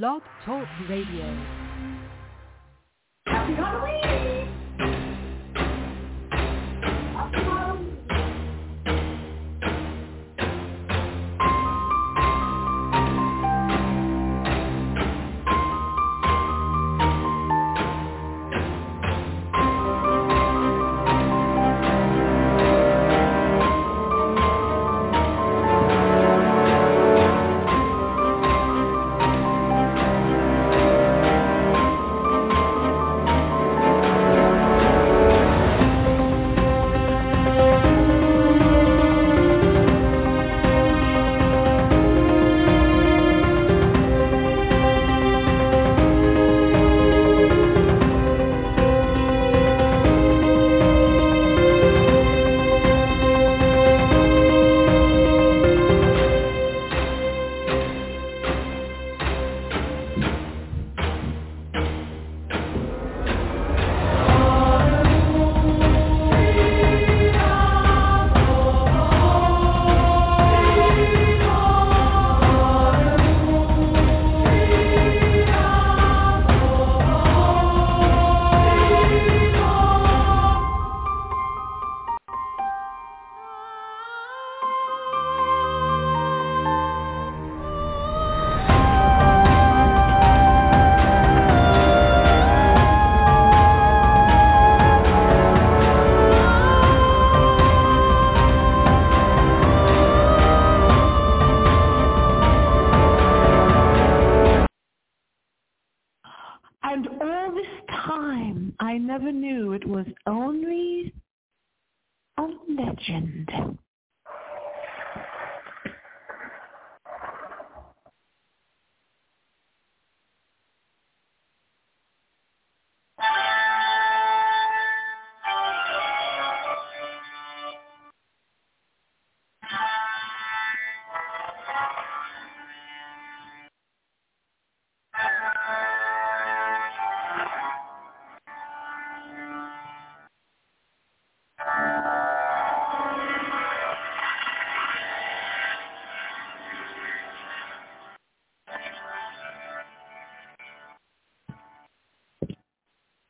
Blog Talk Radio. Happy Halloween!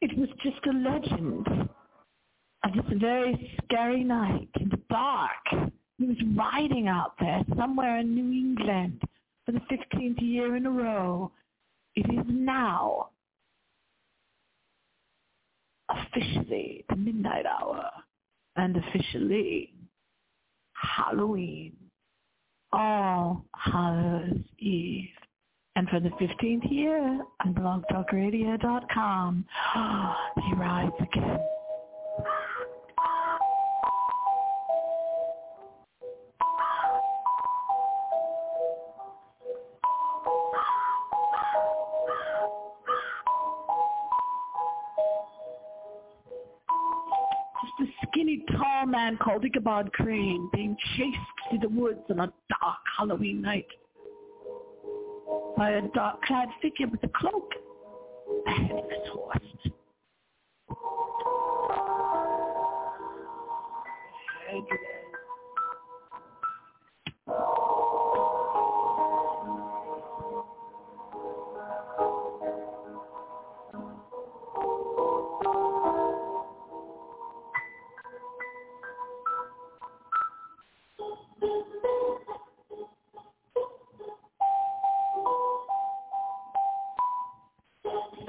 It was just a legend of this very scary night in the dark. He was riding out there somewhere in New England for the 15th year in a row. It is now officially the midnight hour and officially Halloween, All Hallows Eve. And for the 15th year on blogtalkradio.com, he rides again. Just a skinny, tall man called Ichabod Crane being chased through the woods on a dark Halloween night by a dark-clad figure with a cloak, a headless horse.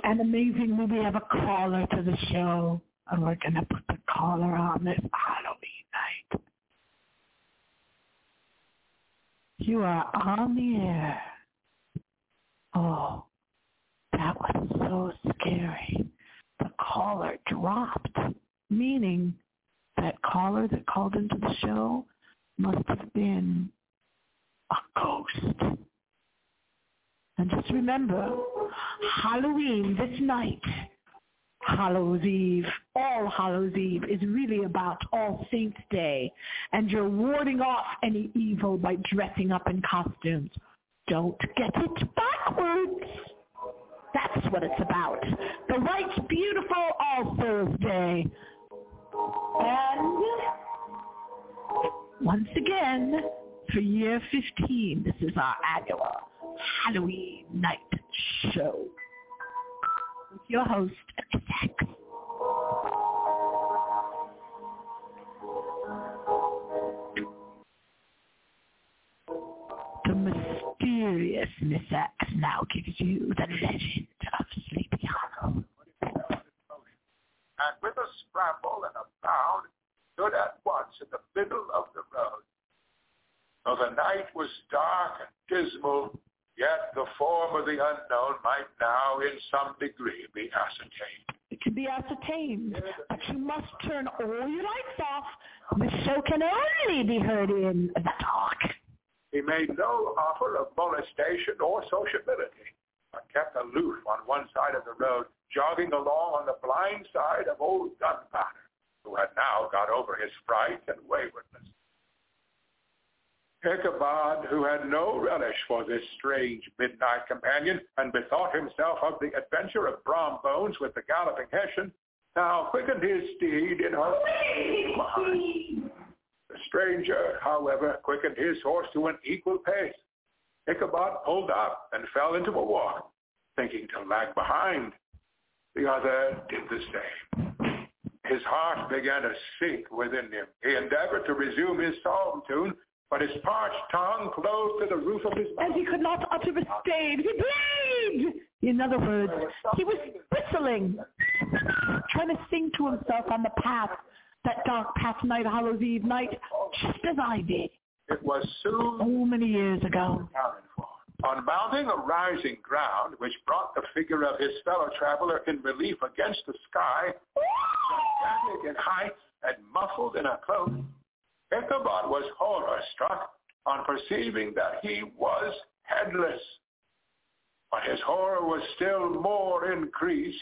And amazingly, we have a caller to the show, and we're going to put the caller on this Halloween night. You are on the air. Oh, that was so scary. The caller dropped, meaning that caller that called into the show must have been a ghost. And just remember, Halloween, this night, Hallows Eve, All Hallows Eve, is really about All Saints' Day. And you're warding off any evil by dressing up in costumes. Don't get it backwards. That's what it's about. The right, beautiful All Souls' Day. And once again, for year 15, this is our annual Halloween night Show with your host, Miss X. The mysterious Miss X now gives you the legend of Sleepy Hollow. And with a scramble and a bound, stood at once in the middle of the road. Though the night was dark and dismal, yet the form of the unknown might now in some degree be ascertained. It can be ascertained, but you must turn all your lights off. The show can only be heard in the dark. He made no offer of molestation or sociability, but kept aloof on one side of the road, jogging along on the blind side of old Gunpowder, who had now got over his fright and waywardness. Ichabod, who had no relish for this strange midnight companion and bethought himself of the adventure of Brom Bones with the galloping Hessian, now quickened his steed in hope. The stranger, however, quickened his horse to an equal pace. Ichabod pulled up and fell into a walk, thinking to lag behind. The other did the same. His heart began to sink within him. He endeavored to resume his psalm tune, but his parched tongue closed to the roof of his mouth. As he could not utter a stave, he bleed! In other words, he was whistling, trying to sing to himself on the path, that dark path night, Hallows Eve night, just as I did. It was soon so many years ago. On mounting a rising ground, which brought the figure of his fellow traveler in relief against the sky, gigantic in height and muffled in a cloak, Ichabod was horror-struck on perceiving that he was headless. But his horror was still more increased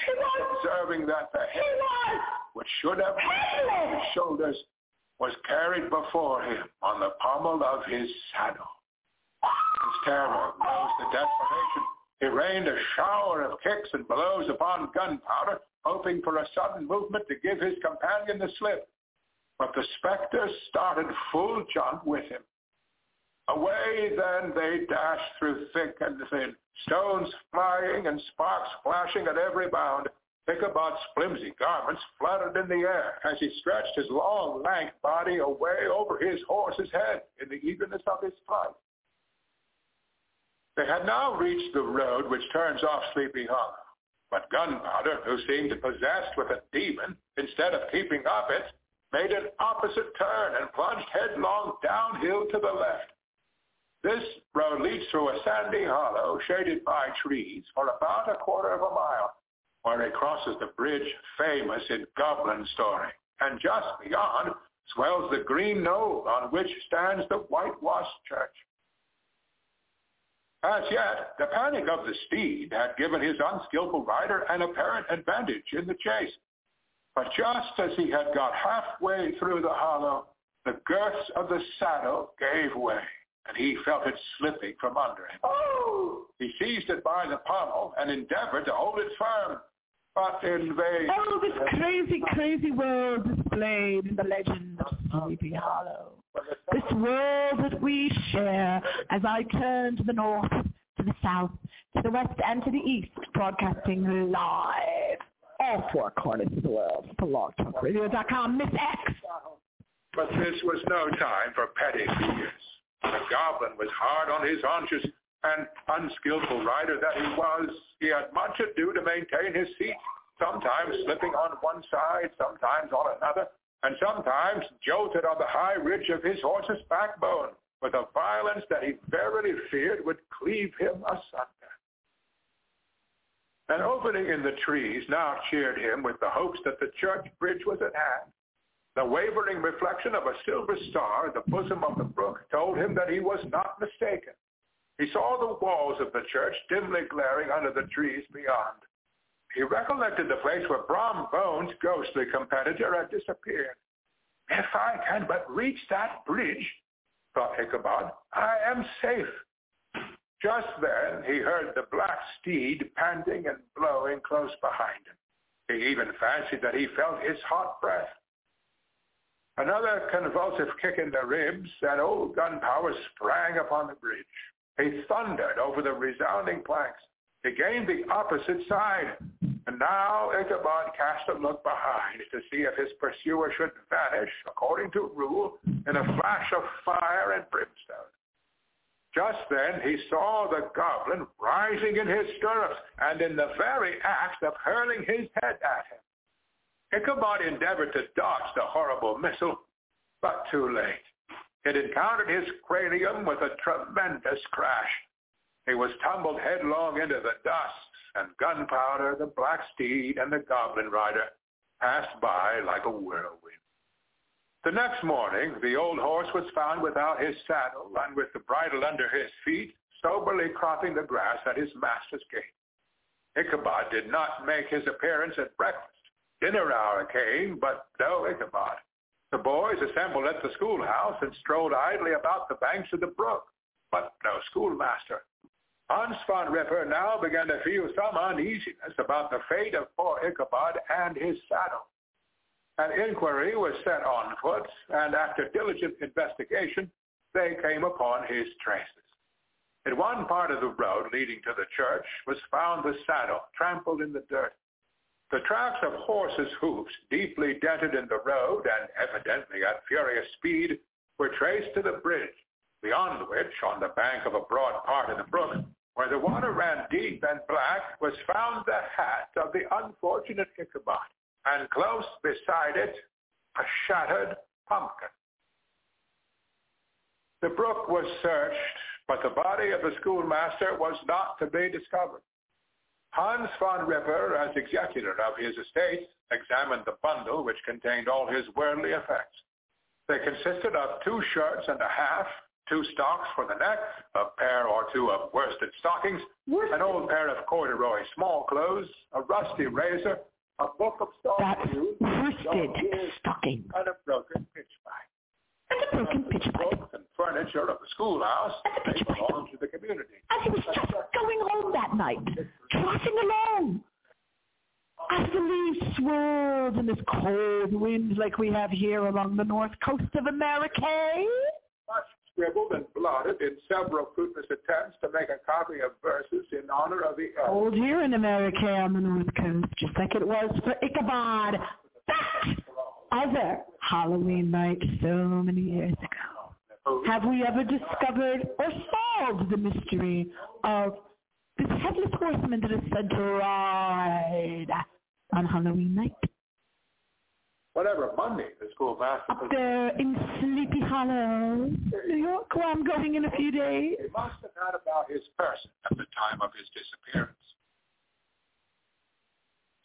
observing that the head, which should have been his shoulders, was carried before him on the pommel of his saddle. His terror rose to desperation. He rained a shower of kicks and blows upon Gunpowder, hoping for a sudden movement to give his companion the slip. But the spectre started full jump with him. Away then they dashed through thick and thin, stones flying and sparks flashing at every bound. Ichabod's flimsy garments fluttered in the air as he stretched his long, lank body away over his horse's head in the eagerness of his flight. They had now reached the road which turns off Sleepy Hollow, but Gunpowder, who seemed possessed with a demon, instead of keeping up it, made an opposite turn and plunged headlong downhill to the left. This road leads through a sandy hollow shaded by trees for about a quarter of a mile, where it crosses the bridge famous in goblin story, and just beyond swells the green knoll on which stands the whitewashed church. As yet, the panic of the steed had given his unskillful rider an apparent advantage in the chase. But just as he had got halfway through the hollow, the girths of the saddle gave way, and he felt it slipping from under him. Oh! He seized it by the pommel and endeavored to hold it firm, but in vain. Oh, this crazy, crazy world displayed in the legend of Sleepy Hollow. This world that we share, as I turn to the north, to the south, to the west, and to the east, broadcasting live. All four corners of the world, blogtalkradio.com, Miss X. But this was no time for petty fears. The goblin was hard on his haunches, and unskillful rider that he was, he had much ado to maintain his seat, sometimes slipping on one side, sometimes on another, and sometimes jolted on the high ridge of his horse's backbone with a violence that he verily feared would cleave him asunder. An opening in the trees now cheered him with the hopes that the church bridge was at hand. The wavering reflection of a silver star in the bosom of the brook told him that he was not mistaken. He saw the walls of the church dimly glaring under the trees beyond. He recollected the place where Brom Bones' ghostly competitor had disappeared. If I can but reach that bridge, thought Ichabod, I am safe. Just then, he heard the black steed panting and blowing close behind him. He even fancied that he felt his hot breath. Another convulsive kick in the ribs, and old Gunpowder sprang upon the bridge. He thundered over the resounding planks, They gained the opposite side, and now Ichabod cast a look behind to see if his pursuer should vanish, according to rule, in a flash of fire and brimstone. Just then he saw the goblin rising in his stirrups and in the very act of hurling his head at him. Ichabod endeavored to dodge the horrible missile, but too late. It encountered his cranium with a tremendous crash. He was tumbled headlong into the dust, and Gunpowder, the black steed, and the goblin rider passed by like a whirlwind. The next morning, the old horse was found without his saddle and with the bridle under his feet, soberly cropping the grass at his master's gate. Ichabod did not make his appearance at breakfast. Dinner hour came, but no Ichabod. The boys assembled at the schoolhouse and strolled idly about the banks of the brook, but no schoolmaster. Hans von Ripper now began to feel some uneasiness about the fate of poor Ichabod and his saddle. An inquiry was set on foot, and after diligent investigation, they came upon his traces. In one part of the road leading to the church was found the saddle trampled in the dirt. The tracks of horses' hoofs, deeply dented in the road and evidently at furious speed, were traced to the bridge, beyond which, on the bank of a broad part of the brook, where the water ran deep and black, was found the hat of the unfortunate Ichabod, and close beside it, a shattered pumpkin. The brook was searched, but the body of the schoolmaster was not to be discovered. Hans von Ripper, as executor of his estate, examined the bundle which contained all his worldly effects. They consisted of 2 shirts and a half, 2 stocks for the neck, a pair or two of worsted stockings, an old pair of corduroy small clothes, a rusty razor, a book of stockings, and a broken pitchpipe. Books and furniture of the schoolhouse belonged to the community. As he was just going home that night, trotting along, as the leaves swirled in this cold wind like we have here along the north coast of America. Much scribbled and blotted in several fruitless attempts to make a copy of verses in honor of the earth. Old here in America on the north coast, just like it was for Ichabod. Back! Other Halloween night so many years ago. Have we ever discovered or solved the mystery of this headless horseman that is said to ride on Halloween night? Whatever Monday the schoolmaster up there in Sleepy Hollow, New York, where I'm going in a few days. He must have had about his person at the time of his disappearance.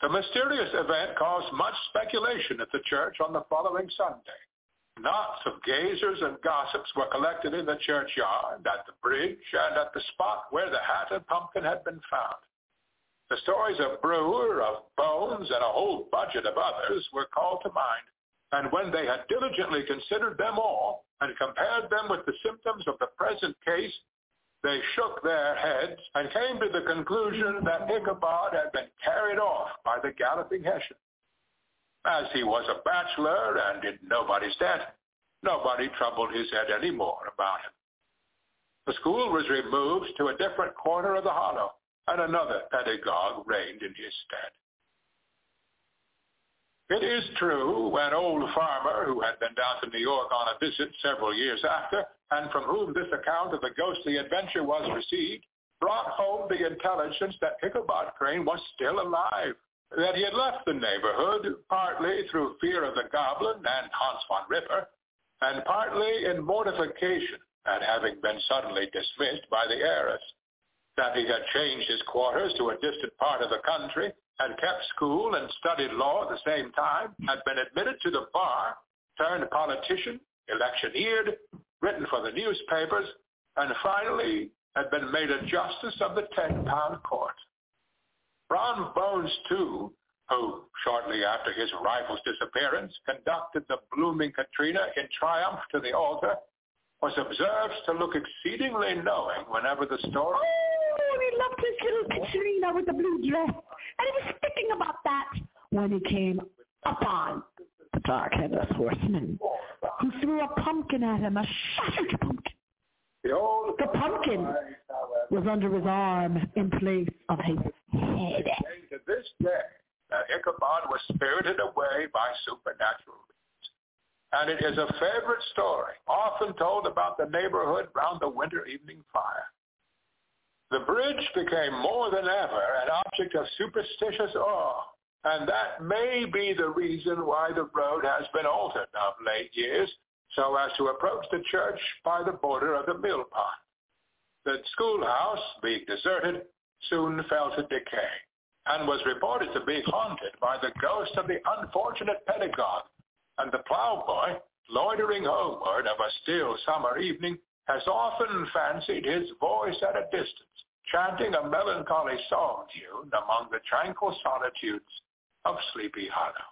The mysterious event caused much speculation at the church on the following Sunday. Knots of gazers and gossips were collected in the churchyard, at the bridge, and at the spot where the hat and pumpkin had been found. The stories of Brewer, of Bones, and a whole budget of others were called to mind, and when they had diligently considered them all and compared them with the symptoms of the present case, they shook their heads and came to the conclusion that Ichabod had been carried off by the galloping Hessian. As he was a bachelor and in nobody's debt, nobody troubled his head any more about him. The school was removed to a different corner of the hollow, and another pedagogue reigned in his stead. It is true, an old farmer who had been down to New York on a visit several years after, and from whom this account of the ghostly adventure was received, brought home the intelligence that Ichabod Crane was still alive, that he had left the neighborhood partly through fear of the goblin and Hans von Ripper, and partly in mortification at having been suddenly dismissed by the heiress, that he had changed his quarters to a distant part of the country, had kept school and studied law at the same time, had been admitted to the bar, turned politician, electioneered, written for the newspapers, and finally had been made a justice of the 10-pound court. Brom Bones, too, who, shortly after his rival's disappearance, conducted the blooming Katrina in triumph to the altar, was observed to look exceedingly knowing whenever the story... Oh, he loved his little Katrina with the blue dress. And he was thinking about that when he came upon the dark headless horseman, who threw a pumpkin at him, a shattered pumpkin. The pumpkin was under his arm in place of his head. To this day, that Ichabod was spirited away by supernatural means. And it is a favorite story, often told about the neighborhood round the winter evening fire. The bridge became more than ever an object of superstitious awe, and that may be the reason why the road has been altered of late years so as to approach the church by the border of the mill pond. The schoolhouse, being deserted, soon fell to decay and was reported to be haunted by the ghost of the unfortunate pedagogue, and the plowboy, loitering homeward of a still summer evening, has often fancied his voice at a distance, chanting a melancholy song tune among the tranquil solitudes of Sleepy Hollow.